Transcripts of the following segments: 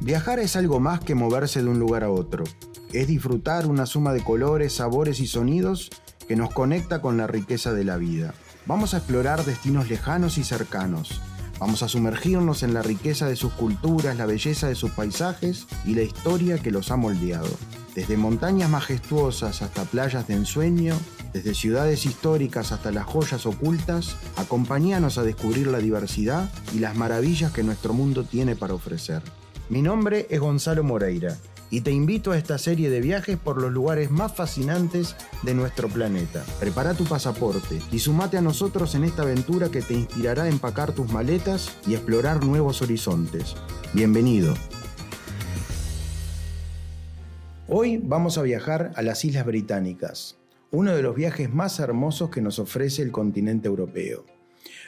Viajar es algo más que moverse de un lugar a otro. Es disfrutar una suma de colores, sabores y sonidos que nos conecta con la riqueza de la vida. Vamos a explorar destinos lejanos y cercanos. Vamos a sumergirnos en la riqueza de sus culturas, la belleza de sus paisajes y la historia que los ha moldeado. Desde montañas majestuosas hasta playas de ensueño, desde ciudades históricas hasta las joyas ocultas, acompáñanos a descubrir la diversidad y las maravillas que nuestro mundo tiene para ofrecer. Mi nombre es Gonzalo Moreira y te invito a esta serie de viajes por los lugares más fascinantes de nuestro planeta. Prepara tu pasaporte y sumate a nosotros en esta aventura que te inspirará a empacar tus maletas y explorar nuevos horizontes. Bienvenido. Hoy vamos a viajar a las Islas Británicas, uno de los viajes más hermosos que nos ofrece el continente europeo.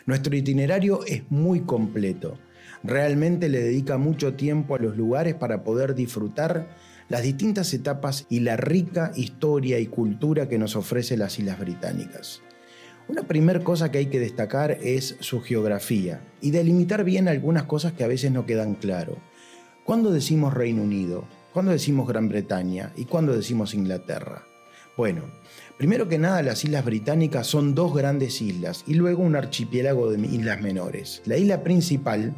Nuestro itinerario es muy completo. Realmente le dedica mucho tiempo a los lugares para poder disfrutar las distintas etapas y la rica historia y cultura que nos ofrece las Islas Británicas. Una primera cosa que hay que destacar es su geografía y delimitar bien algunas cosas que a veces no quedan claro. ¿Cuándo decimos Reino Unido? ¿Cuándo decimos Gran Bretaña? ¿Y cuándo decimos Inglaterra? Bueno, primero que nada, las Islas Británicas son dos grandes islas y luego un archipiélago de islas menores. La isla principal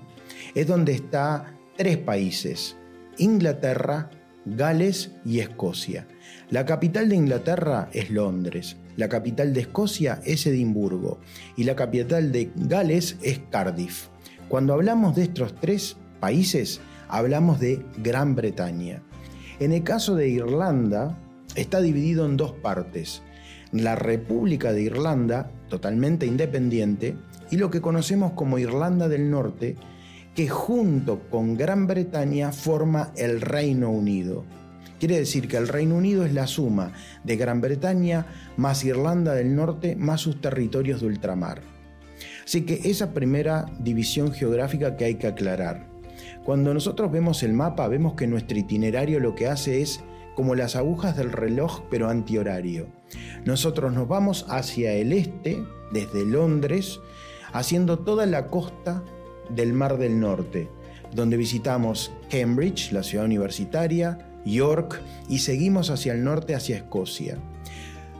es donde está tres países: Inglaterra, Gales y Escocia. La capital de Inglaterra es Londres, la capital de Escocia es Edimburgo y la capital de Gales es Cardiff. Cuando hablamos de estos tres países, hablamos de Gran Bretaña. En el caso de Irlanda, está dividido en dos partes: la República de Irlanda, totalmente independiente, y lo que conocemos como Irlanda del Norte, que junto con Gran Bretaña forma el Reino Unido. Quiere decir que el Reino Unido es la suma de Gran Bretaña más Irlanda del Norte más sus territorios de ultramar. Así que esa primera división geográfica que hay que aclarar. Cuando nosotros vemos el mapa, vemos que nuestro itinerario lo que hace es como las agujas del reloj, pero antihorario. Nosotros nos vamos hacia el este, desde Londres, haciendo toda la costa del Mar del Norte, donde visitamos Cambridge, la ciudad universitaria, York, y seguimos hacia el norte, hacia Escocia.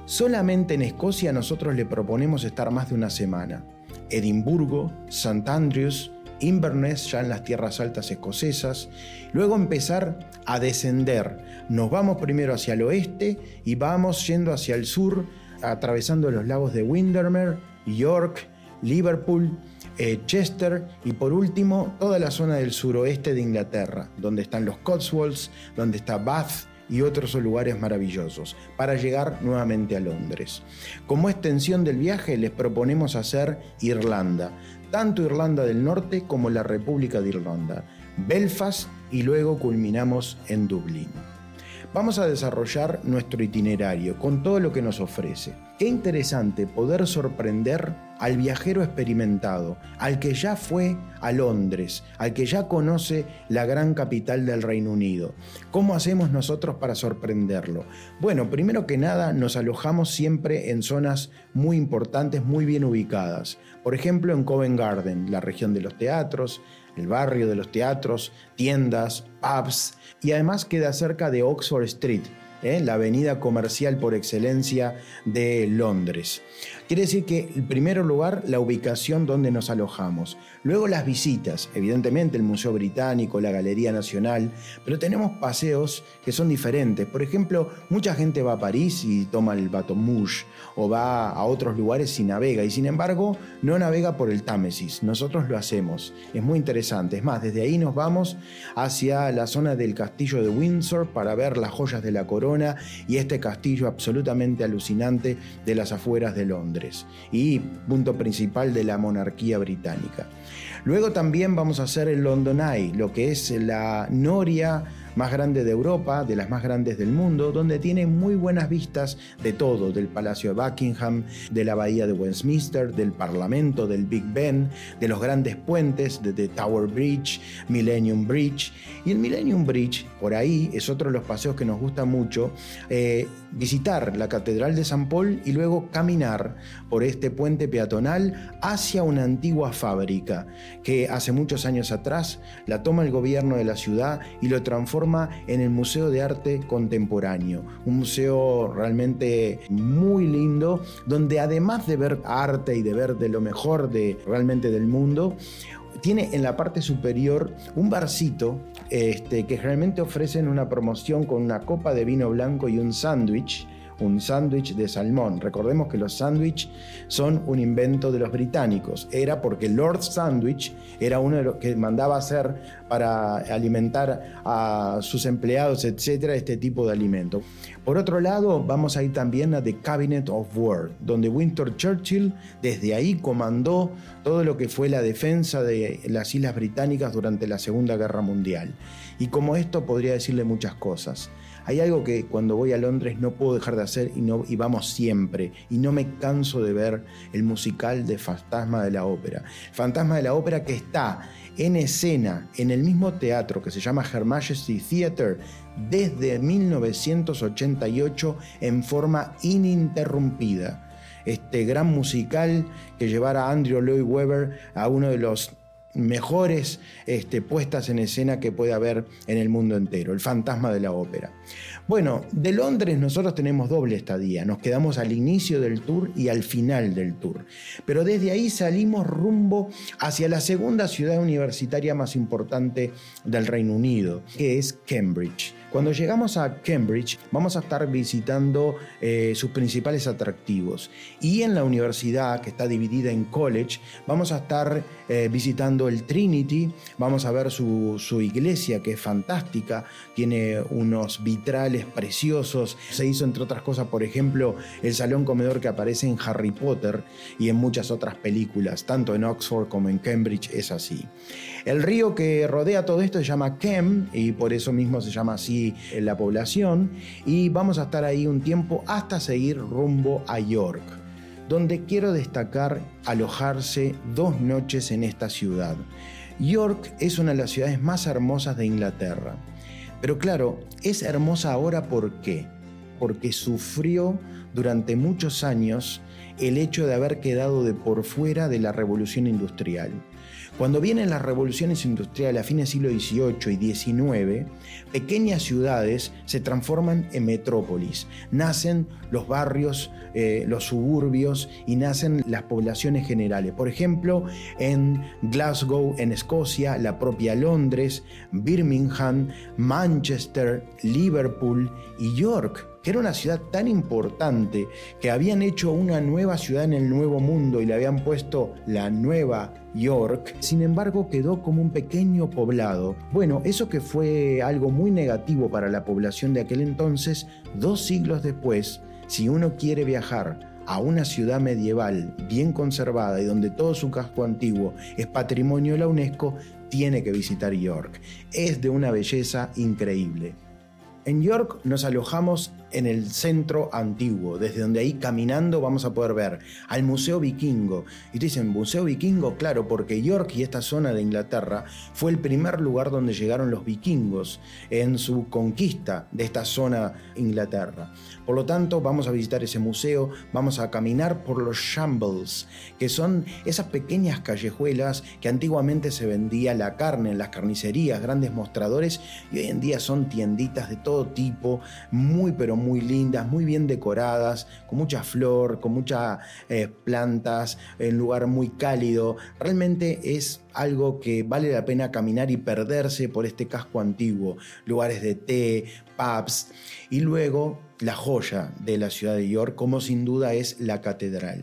Solamente en Escocia nosotros le proponemos estar más de una semana. Edimburgo, St. Andrews, Inverness, ya en las tierras altas escocesas, luego empezar a descender. Nos vamos primero hacia el oeste y vamos yendo hacia el sur, atravesando los lagos de Windermere, York, Liverpool, Chester y por último toda la zona del suroeste de Inglaterra, donde están los Cotswolds, donde está Bath y otros lugares maravillosos, para llegar nuevamente a Londres. Como extensión del viaje les proponemos hacer Irlanda, tanto Irlanda del Norte como la República de Irlanda, Belfast y luego culminamos en Dublín. Vamos a desarrollar nuestro itinerario con todo lo que nos ofrece. Qué interesante poder sorprender al viajero experimentado, al que ya fue a Londres, al que ya conoce la gran capital del Reino Unido. ¿Cómo hacemos nosotros para sorprenderlo? Bueno, primero que nada, nos alojamos siempre en zonas muy importantes, muy bien ubicadas. Por ejemplo, en Covent Garden, la región de los teatros, el barrio de los teatros, tiendas, pubs, y además queda cerca de Oxford Street, la avenida comercial por excelencia de Londres. Quiere decir que, en primer lugar, la ubicación donde nos alojamos. Luego las visitas, evidentemente el Museo Británico, la Galería Nacional, pero tenemos paseos que son diferentes. Por ejemplo, mucha gente va a París y toma el Bateau Mouche, o va a otros lugares y navega, y sin embargo no navega por el Támesis. Nosotros lo hacemos, es muy interesante. Es más, desde ahí nos vamos hacia la zona del castillo de Windsor para ver las joyas de la corona y este castillo absolutamente alucinante de las afueras de Londres y punto principal de la monarquía británica. Luego también vamos a hacer el London Eye, lo que es la noria más grande de Europa, de las más grandes del mundo, donde tiene muy buenas vistas de todo, del Palacio de Buckingham, de la Bahía de Westminster, del Parlamento, del Big Ben, de los grandes puentes, de Tower Bridge, Millennium Bridge, Y el Millennium Bridge, por ahí, es otro de los paseos que nos gusta mucho, visitar la Catedral de San Paul y luego caminar por este puente peatonal hacia una antigua fábrica que hace muchos años atrás la toma el gobierno de la ciudad y lo transforma en el Museo de Arte Contemporáneo, un museo realmente muy lindo, donde además de ver arte y de ver de lo mejor de, realmente del mundo, tiene en la parte superior un barcito que realmente ofrecen una promoción con una copa de vino blanco y un sándwich de salmón. Recordemos que los sándwiches son un invento de los británicos. Era porque Lord Sandwich era uno de los que mandaba hacer para alimentar a sus empleados, etcétera, este tipo de alimento. Por otro lado, vamos a ir también a The Cabinet of War, donde Winston Churchill desde ahí comandó todo lo que fue la defensa de las Islas Británicas durante la Segunda Guerra Mundial. Y como esto podría decirle muchas cosas. Hay algo que cuando voy a Londres no puedo dejar de hacer y vamos siempre. Y no me canso de ver el musical de Fantasma de la Ópera. Fantasma de la Ópera que está en escena en el mismo teatro que se llama Her Majesty Theatre desde 1988 en forma ininterrumpida. Este gran musical que llevará a Andrew Lloyd Webber a uno de los mejores puestas en escena que puede haber en el mundo entero, el Fantasma de la Ópera. Bueno, de Londres nosotros tenemos doble estadía, nos quedamos al inicio del tour y al final del tour, pero desde ahí salimos rumbo hacia la segunda ciudad universitaria más importante del Reino Unido, que es Cambridge. Cuando llegamos a Cambridge vamos a estar visitando sus principales atractivos, y en la universidad, que está dividida en college, vamos a estar visitando el Trinity. Vamos a ver su iglesia, que es fantástica, tiene unos vitrales preciosos, se hizo entre otras cosas, por ejemplo, el salón comedor que aparece en Harry Potter y en muchas otras películas, tanto en Oxford como en Cambridge es así. El río que rodea todo esto se llama Cam, y por eso mismo se llama así la población, y vamos a estar ahí un tiempo hasta seguir rumbo a York, donde quiero destacar alojarse 2 noches en esta ciudad. York es una de las ciudades más hermosas de Inglaterra. Pero claro, es hermosa ahora, ¿por qué? Porque sufrió durante muchos años el hecho de haber quedado de por fuera de la Revolución Industrial. Cuando vienen las revoluciones industriales a fines del siglo XVIII y XIX, pequeñas ciudades se transforman en metrópolis. Nacen los barrios, los suburbios, y nacen las poblaciones generales. Por ejemplo, en Glasgow, en Escocia, la propia Londres, Birmingham, Manchester, Liverpool y York, que era una ciudad tan importante que habían hecho una nueva ciudad en el Nuevo Mundo y le habían puesto la Nueva York. Sin embargo, quedó como un pequeño poblado. Bueno, eso que fue algo muy negativo para la población de aquel entonces, 2 siglos después, si uno quiere viajar a una ciudad medieval bien conservada y donde todo su casco antiguo es patrimonio de la UNESCO, tiene que visitar York. Es de una belleza increíble. En York nos alojamos en el centro antiguo, desde donde ahí caminando vamos a poder ver al Museo Vikingo. Y te dicen, ¿Museo Vikingo? Claro, porque York y esta zona de Inglaterra fue el primer lugar donde llegaron los vikingos en su conquista de esta zona Inglaterra. Por lo tanto, vamos a visitar ese museo, vamos a caminar por los shambles, que son esas pequeñas callejuelas que antiguamente se vendía la carne en las carnicerías, grandes mostradores, y hoy en día son tienditas de todo tipo, muy pero muy lindas, muy bien decoradas, con mucha flor, con muchas plantas, un lugar muy cálido. Realmente es algo que vale la pena caminar y perderse por este casco antiguo. Lugares de té, pubs, y luego la joya de la ciudad de York, como sin duda es la catedral.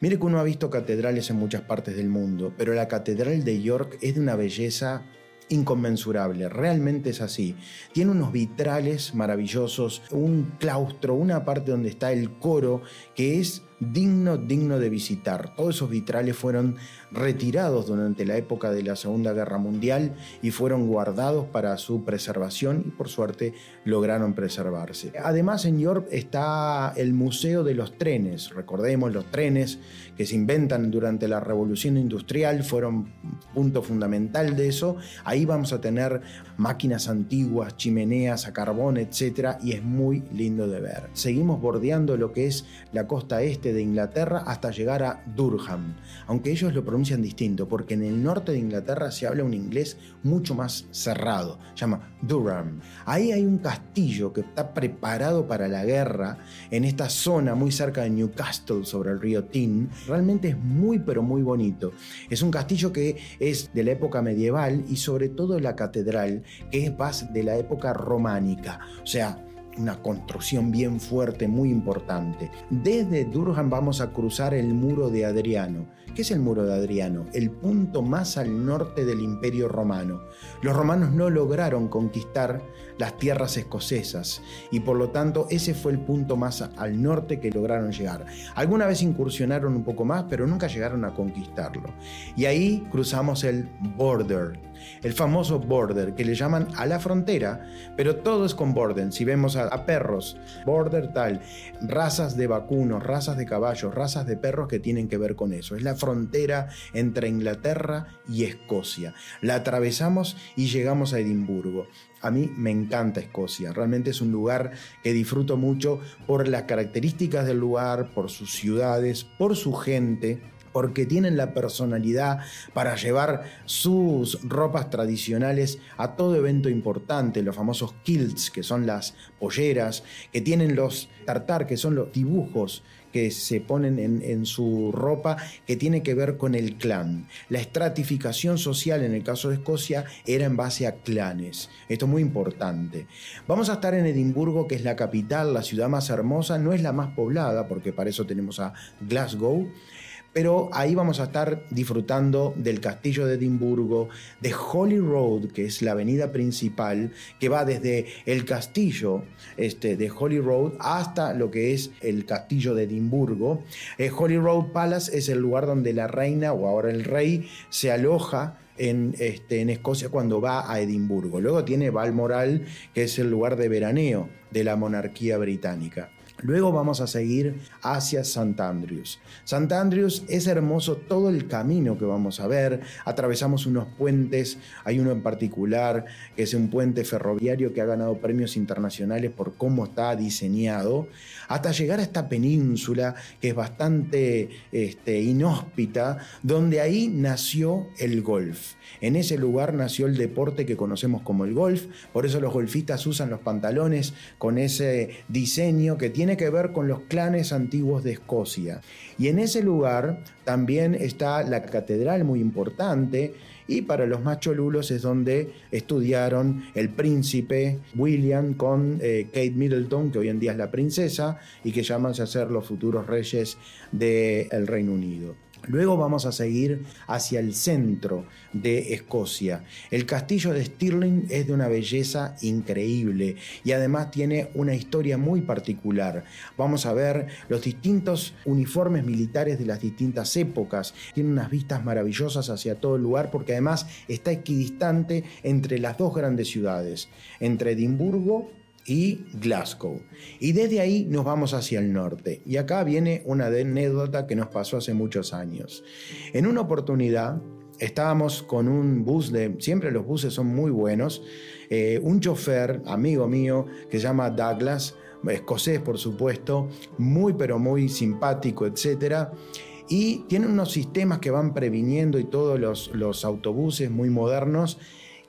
Mire que uno ha visto catedrales en muchas partes del mundo, pero la catedral de York es de una belleza inconmensurable, realmente es así. Tiene unos vitrales maravillosos, un claustro, una parte donde está el coro, que es digno de visitar. Todos esos vitrales fueron retirados durante la época de la Segunda Guerra Mundial y fueron guardados para su preservación y por suerte lograron preservarse. Además, en York está el Museo de los Trenes. Recordemos, los trenes que se inventan durante la Revolución Industrial fueron punto fundamental de eso. Ahí vamos a tener máquinas antiguas, chimeneas a carbón, etc. y es muy lindo de ver. Seguimos bordeando lo que es la costa este de Inglaterra hasta llegar a Durham, aunque ellos lo pronuncian distinto porque en el norte de Inglaterra se habla un inglés mucho más cerrado, se llama Durham. Ahí hay un castillo que está preparado para la guerra en esta zona muy cerca de Newcastle sobre el río Tyne. Realmente es muy pero muy bonito. Es un castillo que es de la época medieval y sobre todo la catedral, que es más de la época románica, o sea, una construcción bien fuerte, muy importante. Desde Durham vamos a cruzar el Muro de Adriano. ¿Qué es el Muro de Adriano? El punto más al norte del Imperio Romano. Los romanos no lograron conquistar las tierras escocesas y por lo tanto ese fue el punto más al norte que lograron llegar. Alguna vez incursionaron un poco más, pero nunca llegaron a conquistarlo. Y ahí cruzamos el border, el famoso border, que le llaman a la frontera, pero todo es con border. Si vemos a perros, border tal, razas de vacunos, razas de caballos, razas de perros que tienen que ver con eso. Es la frontera entre Inglaterra y Escocia. La atravesamos y llegamos a Edimburgo. A mí me encanta Escocia, realmente es un lugar que disfruto mucho por las características del lugar, por sus ciudades, por su gente, porque tienen la personalidad para llevar sus ropas tradicionales a todo evento importante, los famosos kilts, que son las polleras, que tienen los tartar, que son los dibujos que se ponen en su ropa, que tiene que ver con el clan. La estratificación social en el caso de Escocia era en base a clanes. Esto es muy importante. Vamos a estar en Edimburgo, que es la capital, la ciudad más hermosa, no es la más poblada, porque para eso tenemos a Glasgow, pero ahí vamos a estar disfrutando del castillo de Edimburgo, de Holy Road, que es la avenida principal, que va desde el castillo de Holy Road hasta lo que es el castillo de Edimburgo. Holy Road Palace es el lugar donde la reina, o ahora el rey, se aloja en Escocia cuando va a Edimburgo. Luego tiene Balmoral, que es el lugar de veraneo de la monarquía británica. Luego vamos a seguir hacia St. Andrews. St. Andrews es hermoso todo el camino que vamos a ver. Atravesamos unos puentes, hay uno en particular que es un puente ferroviario que ha ganado premios internacionales por cómo está diseñado, hasta llegar a esta península que es bastante inhóspita, donde ahí nació el golf. En ese lugar nació el deporte que conocemos como el golf, por eso los golfistas usan los pantalones con ese diseño que tiene que ver con los clanes antiguos de Escocia. Y en ese lugar también está la catedral, muy importante, y para los más cholulos es donde estudiaron el príncipe William con Kate Middleton, que hoy en día es la princesa y que llaman a ser los futuros reyes del Reino Unido. Luego vamos a seguir hacia el centro de Escocia. El castillo de Stirling es de una belleza increíble y además tiene una historia muy particular. Vamos a ver los distintos uniformes militares de las distintas épocas. Tiene unas vistas maravillosas hacia todo el lugar porque además está equidistante entre las dos grandes ciudades, entre Edimburgo y Glasgow. Y desde ahí nos vamos hacia el norte. Y acá viene una anécdota que nos pasó hace muchos años. En una oportunidad estábamos con un bus, siempre los buses son muy buenos, un chofer, amigo mío, que se llama Douglas, escocés por supuesto, muy pero muy simpático, etcétera. Y tiene unos sistemas que van previniendo y todos los autobuses muy modernos,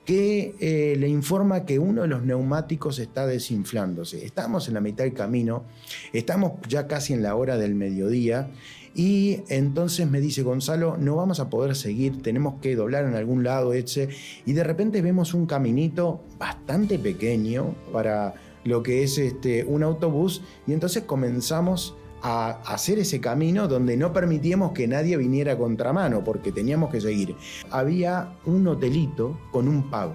que le informa que uno de los neumáticos está desinflándose. Estamos en la mitad del camino, estamos ya casi en la hora del mediodía, y entonces me dice: Gonzalo, no vamos a poder seguir, tenemos que doblar en algún lado, etc. Y de repente vemos un caminito bastante pequeño para lo que es un autobús, y entonces comenzamos a hacer ese camino donde no permitíamos que nadie viniera a contramano porque teníamos que seguir. Había un hotelito con un pub.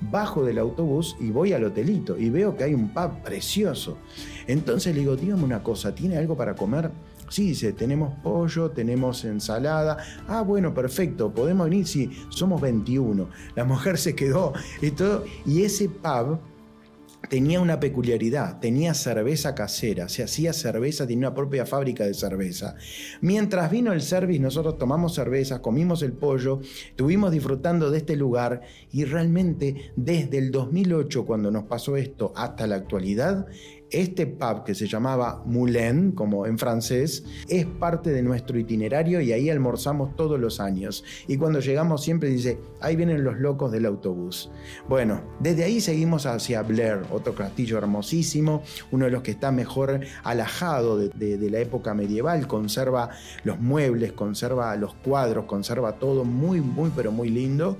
Bajo del autobús y voy al hotelito y veo que hay un pub precioso. Entonces le digo: dígame una cosa, ¿tiene algo para comer? Sí, dice, tenemos pollo, tenemos ensalada. Ah, bueno, perfecto, podemos venir. Sí, somos 21. La mujer se quedó y todo. Y ese pub tenía una peculiaridad, tenía cerveza casera, se hacía cerveza, tenía una propia fábrica de cerveza. Mientras vino el service, nosotros tomamos cervezas, comimos el pollo, estuvimos disfrutando de este lugar y realmente desde el 2008, cuando nos pasó esto, hasta la actualidad, este pub que se llamaba Moulin, como en francés, es parte de nuestro itinerario y ahí almorzamos todos los años. Y cuando llegamos siempre dice, ahí vienen los locos del autobús. Bueno, desde ahí seguimos hacia Blair, otro castillo hermosísimo, uno de los que está mejor alhajado de la época medieval, conserva los muebles, conserva los cuadros, conserva todo, muy, muy, pero muy lindo.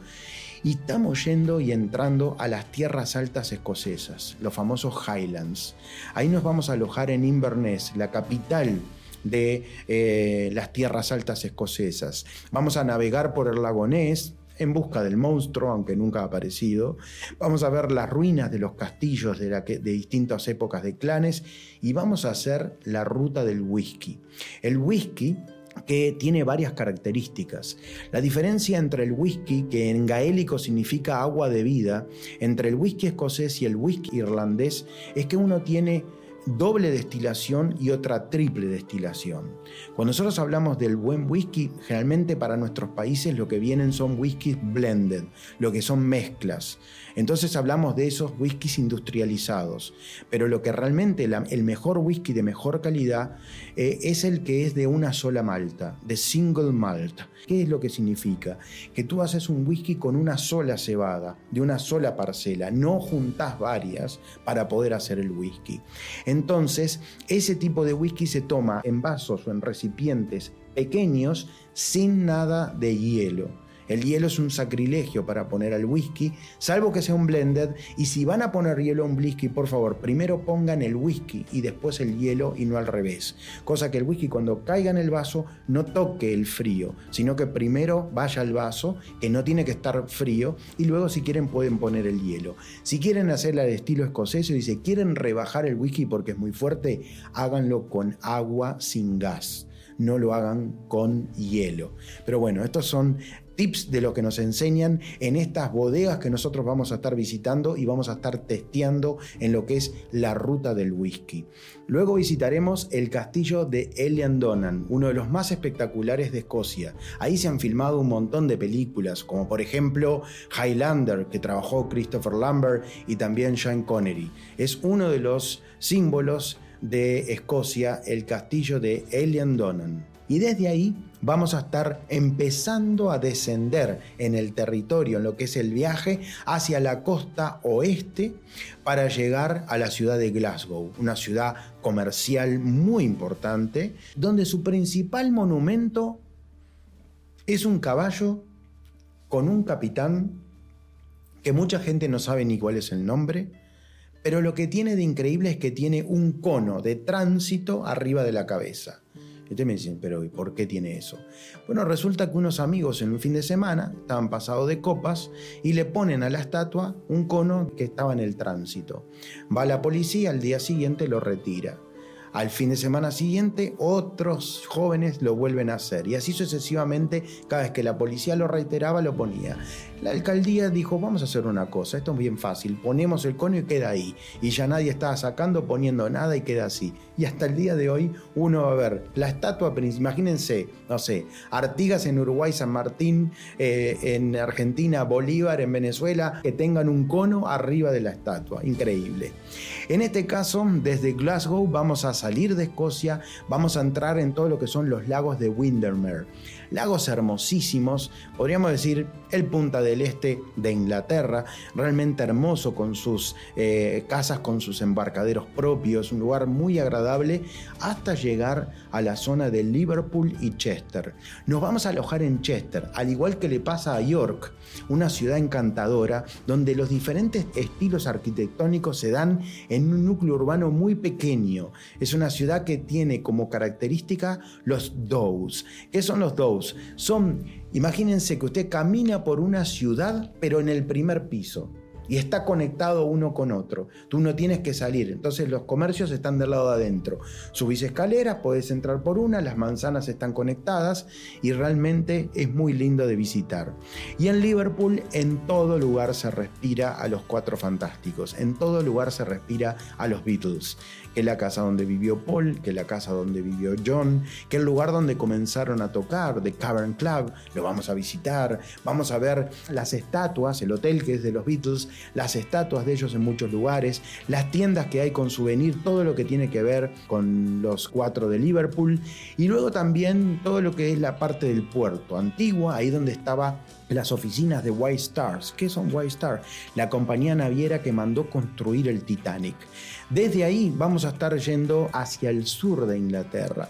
Y estamos yendo y entrando a las tierras altas escocesas, los famosos Highlands. Ahí nos vamos a alojar en Inverness, la capital de las tierras altas escocesas. Vamos a navegar por el lago Ness en busca del monstruo, aunque nunca ha aparecido. Vamos a ver las ruinas de los castillos de distintas épocas de clanes y vamos a hacer la ruta del whisky. El whisky que tiene varias características. La diferencia entre el whisky, que en gaélico significa agua de vida, entre el whisky escocés y el whisky irlandés, es que uno tiene doble destilación y otra triple destilación. Cuando nosotros hablamos del buen whisky, generalmente para nuestros países lo que vienen son whiskies blended, lo que son mezclas. Entonces hablamos de esos whiskies industrializados, pero lo que realmente el mejor whisky de mejor calidad es el que es de una sola malta, de single malt. ¿Qué es lo que significa? Que tú haces un whisky con una sola cebada, de una sola parcela, no juntás varias para poder hacer el whisky. Entonces, ese tipo de whisky se toma en vasos o en recipientes pequeños sin nada de hielo. El hielo es un sacrilegio para poner al whisky, salvo que sea un blended. Y si van a poner hielo a un whisky, por favor, primero pongan el whisky y después el hielo y no al revés. Cosa que el whisky cuando caiga en el vaso no toque el frío, sino que primero vaya al vaso, que no tiene que estar frío, y luego si quieren pueden poner el hielo. Si quieren hacerla de estilo escocés y si quieren rebajar el whisky porque es muy fuerte, háganlo con agua sin gas. No lo hagan con hielo. Pero bueno, estos son tips de lo que nos enseñan en estas bodegas que nosotros vamos a estar visitando y vamos a estar testeando en lo que es la ruta del whisky. Luego visitaremos el castillo de Ellandonan, uno de los más espectaculares de Escocia. Ahí se han filmado un montón de películas, como por ejemplo Highlander, que trabajó Christopher Lambert y también Sean Connery. Es uno de los símbolos de Escocia, el castillo de Ellandonan. Y desde ahí vamos a estar empezando a descender en el territorio, en lo que es el viaje hacia la costa oeste para llegar a la ciudad de Glasgow, una ciudad comercial muy importante, donde su principal monumento es un caballo con un capitán que mucha gente no sabe ni cuál es el nombre, pero lo que tiene de increíble es que tiene un cono de tránsito arriba de la cabeza. Y ustedes me dicen, pero ¿y por qué tiene eso? Bueno, resulta que unos amigos en un fin de semana estaban pasados de copas y le ponen a la estatua un cono que estaba en el tránsito. Va la policía, al día siguiente lo retira. Al fin de semana siguiente, otros jóvenes lo vuelven a hacer. Y así sucesivamente, cada vez que la policía lo reiteraba, lo ponía. La alcaldía dijo, vamos a hacer una cosa, esto es bien fácil. Ponemos el cono y queda ahí. Y ya nadie estaba sacando, poniendo nada y queda así. Y hasta el día de hoy, uno va a ver la estatua, imagínense, no sé, Artigas en Uruguay, San Martín, en Argentina, Bolívar, en Venezuela, que tengan un cono arriba de la estatua. Increíble. En este caso, desde Glasgow vamos a salir de Escocia, vamos a entrar en todo lo que son los lagos de Windermere. Lagos hermosísimos, podríamos decir el Punta del Este de Inglaterra, realmente hermoso con sus casas, con sus embarcaderos propios, un lugar muy agradable, hasta llegar a la zona de Liverpool y Chester. Nos vamos a alojar en Chester, al igual que le pasa a York, una ciudad encantadora donde los diferentes estilos arquitectónicos se dan en un núcleo urbano muy pequeño. Es una ciudad que tiene como característica los Dows. ¿Qué son los Dows? Son, imagínense que usted camina por una ciudad, pero en el primer piso. y está conectado uno con otro. Tú no tienes que salir. Entonces los comercios están del lado de adentro. Subís escaleras, podés entrar por una, las manzanas están conectadas y realmente es muy lindo de visitar. Y en Liverpool en todo lugar se respira a los Cuatro Fantásticos, en todo lugar se respira a los Beatles, que la casa donde vivió Paul, que la casa donde vivió John, que el lugar donde comenzaron a tocar, The Cavern Club, lo vamos a visitar, vamos a ver las estatuas, el hotel que es de los Beatles, las estatuas de ellos en muchos lugares, las tiendas que hay con souvenir, todo lo que tiene que ver con los Cuatro de Liverpool, y luego también todo lo que es la parte del puerto antigua, ahí donde estaba las oficinas de White Stars. ¿Qué son White Stars? La compañía naviera que mandó construir el Titanic. Desde ahí vamos a estar yendo hacia el sur de Inglaterra,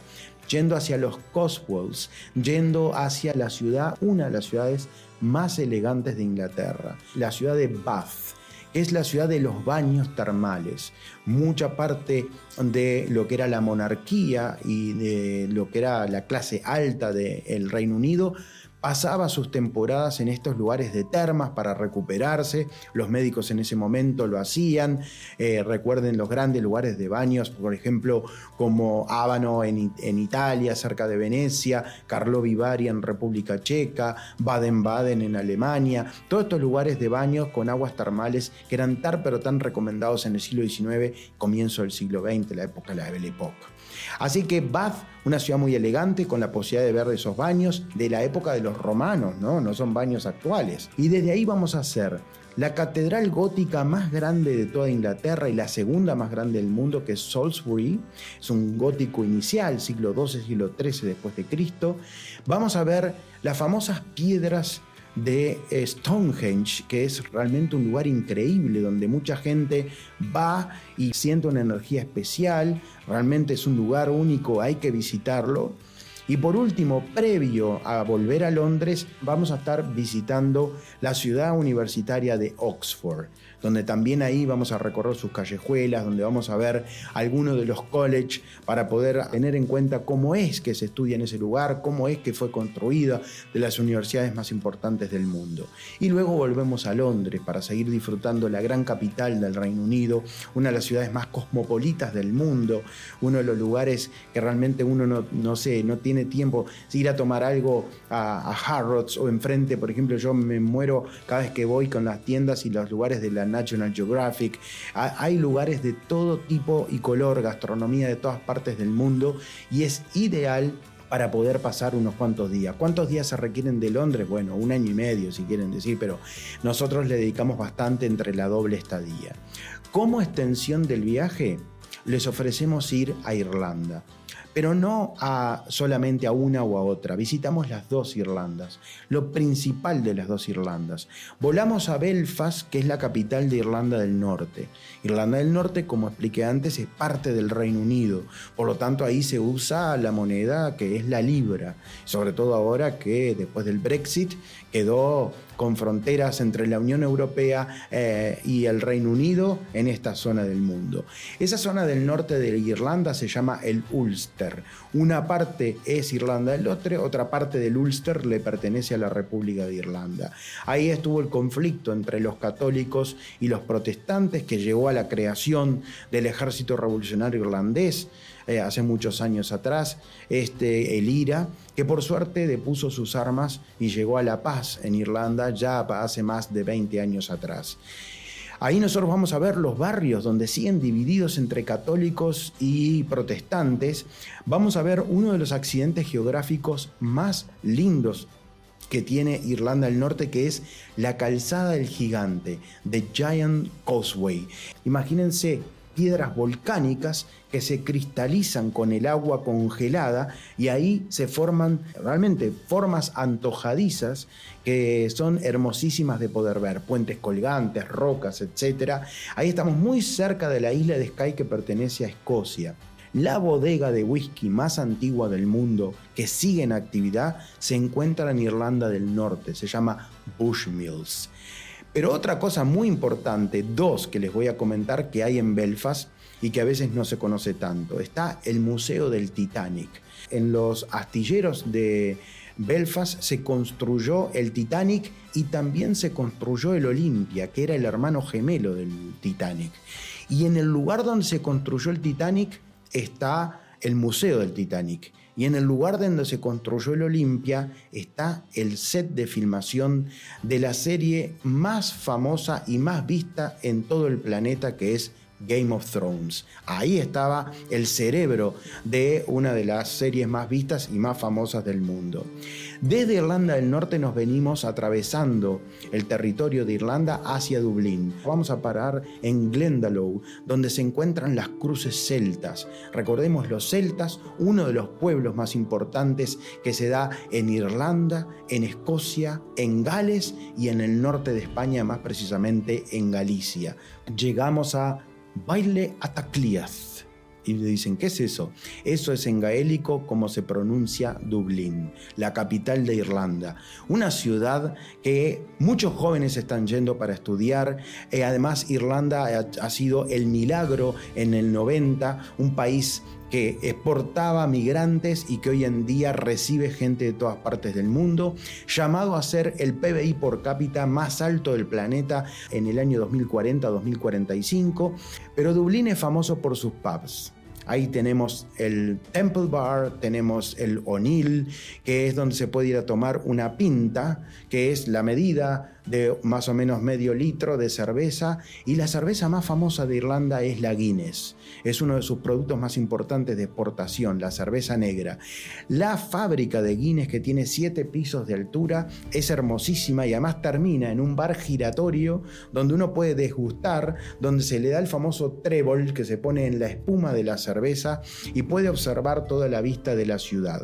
yendo hacia los Cotswolds, yendo hacia la ciudad, una de las ciudades más elegantes de Inglaterra, la ciudad de Bath. Es la ciudad de los baños termales. Mucha parte de lo que era la monarquía y de lo que era la clase alta del Reino Unido pasaba sus temporadas en estos lugares de termas para recuperarse. Los médicos en ese momento lo hacían. Recuerden los grandes lugares de baños, por ejemplo, como Ábano en Italia, cerca de Venecia, Karlovy Vary en República Checa, Baden-Baden en Alemania. Todos estos lugares de baños con aguas termales que eran tan pero tan recomendados en el siglo XIX, comienzo del siglo XX, la época de la Belle Époque. Así que Bath, una ciudad muy elegante con la posibilidad de ver esos baños de la época de los romanos, no son baños actuales. Y desde ahí vamos a hacer la catedral gótica más grande de toda Inglaterra y la segunda más grande del mundo, que es Salisbury. Es un gótico inicial, siglo XII, siglo XIII después de Cristo. Vamos a ver las famosas piedras de Stonehenge, que es realmente un lugar increíble donde mucha gente va y siente una energía especial. Realmente es un lugar único, hay que visitarlo. Y por último, previo a volver a Londres, vamos a estar visitando la ciudad universitaria de Oxford, donde también ahí vamos a recorrer sus callejuelas, donde vamos a ver algunos de los college para poder tener en cuenta cómo es que se estudia en ese lugar, cómo es que fue construida, de las universidades más importantes del mundo. Y luego volvemos a Londres para seguir disfrutando la gran capital del Reino Unido, una de las ciudades más cosmopolitas del mundo, uno de los lugares que realmente uno no tiene tiempo, ir a tomar algo a Harrods o enfrente, por ejemplo, yo me muero cada vez que voy con las tiendas y los lugares de la National Geographic. Hay lugares de todo tipo y color, gastronomía de todas partes del mundo y es ideal para poder pasar unos cuantos días. ¿Cuántos días se requieren de Londres? Bueno, 1 año y medio si quieren decir, pero nosotros le dedicamos bastante entre la doble estadía. Como extensión del viaje, les ofrecemos ir a Irlanda. Pero no solamente a una o a otra. Visitamos las dos Irlandas, lo principal de las dos Irlandas. Volamos a Belfast, que es la capital de Irlanda del Norte. Irlanda del Norte, como expliqué antes, es parte del Reino Unido. Por lo tanto, ahí se usa la moneda que es la libra. Sobre todo ahora que después del Brexit quedó con fronteras entre la Unión Europea y el Reino Unido en esta zona del mundo. Esa zona del norte de Irlanda se llama el Ulster. Una parte es Irlanda del Norte, otra parte del Ulster le pertenece a la República de Irlanda. Ahí estuvo el conflicto entre los católicos y los protestantes que llegó a la creación del Ejército Revolucionario Irlandés hace muchos años atrás, el IRA, que por suerte depuso sus armas y llegó a la paz en Irlanda ya hace más de 20 años atrás. Ahí nosotros vamos a ver los barrios donde siguen divididos entre católicos y protestantes. Vamos a ver uno de los accidentes geográficos más lindos que tiene Irlanda del Norte, que es la calzada del gigante, The Giant Causeway. Imagínense piedras volcánicas que se cristalizan con el agua congelada y ahí se forman realmente formas antojadizas que son hermosísimas de poder ver, puentes colgantes, rocas, etc. Ahí estamos muy cerca de la isla de Skye que pertenece a Escocia. La bodega de whisky más antigua del mundo que sigue en actividad se encuentra en Irlanda del Norte, se llama Bushmills. Pero otra cosa muy importante, dos que les voy a comentar que hay en Belfast y que a veces no se conoce tanto. Está el Museo del Titanic. En los astilleros de Belfast se construyó el Titanic y también se construyó el Olympia, que era el hermano gemelo del Titanic. Y en el lugar donde se construyó el Titanic está el Museo del Titanic. Y en el lugar donde se construyó el Olympia está el set de filmación de la serie más famosa y más vista en todo el planeta, que es Game of Thrones. Ahí estaba el cerebro de una de las series más vistas y más famosas del mundo. Desde Irlanda del Norte nos venimos atravesando el territorio de Irlanda hacia Dublín. Vamos a parar en Glendalough, donde se encuentran las cruces celtas. Recordemos los celtas, uno de los pueblos más importantes que se da en Irlanda, en Escocia, en Gales y en el norte de España, más precisamente en Galicia. Llegamos a Baile Atacliaz. Y le dicen, ¿qué es eso? Eso es en gaélico como se pronuncia Dublín, la capital de Irlanda. Una ciudad que muchos jóvenes están yendo para estudiar. Además, Irlanda ha sido el milagro en el 90, un país que exportaba migrantes y que hoy en día recibe gente de todas partes del mundo, llamado a ser el PBI por cápita más alto del planeta en el año 2040-2045, pero Dublín es famoso por sus pubs. Ahí tenemos el Temple Bar, tenemos el O'Neill, que es donde se puede ir a tomar una pinta, que es la medida de más o menos medio litro de cerveza, y la cerveza más famosa de Irlanda es la Guinness. Es uno de sus productos más importantes de exportación, la cerveza negra. La fábrica de Guinness, que tiene 7 pisos de altura, es hermosísima y además termina en un bar giratorio donde uno puede degustar, donde se le da el famoso trébol que se pone en la espuma de la cerveza y puede observar toda la vista de la ciudad.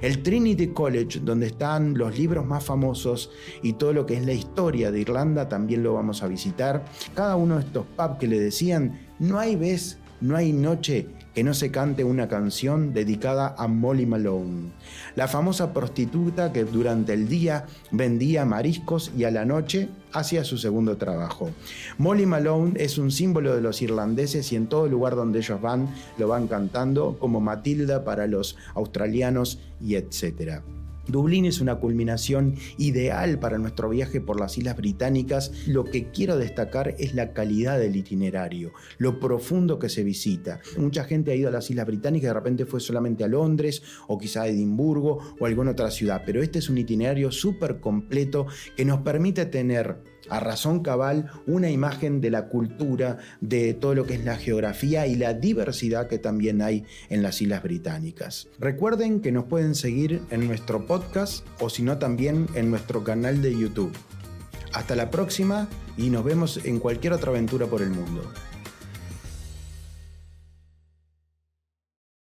El Trinity College, donde están los libros más famosos y todo lo que es la historia de Irlanda, también lo vamos a visitar. Cada uno de estos pubs que le decían, no hay vez, no hay noche que no se cante una canción dedicada a Molly Malone, la famosa prostituta que durante el día vendía mariscos y a la noche hacía su segundo trabajo. Molly Malone es un símbolo de los irlandeses y en todo lugar donde ellos van, lo van cantando, como Matilda para los australianos y etcétera. Dublín es una culminación ideal para nuestro viaje por las Islas Británicas. Lo que quiero destacar es la calidad del itinerario, lo profundo que se visita. Mucha gente ha ido a las Islas Británicas y de repente fue solamente a Londres o quizá a Edimburgo o alguna otra ciudad, pero este es un itinerario súper completo que nos permite tener a razón cabal una imagen de la cultura, de todo lo que es la geografía y la diversidad que también hay en las Islas Británicas. Recuerden que nos pueden seguir en nuestro podcast o si no también en nuestro canal de YouTube. Hasta la próxima y nos vemos en cualquier otra aventura por el mundo.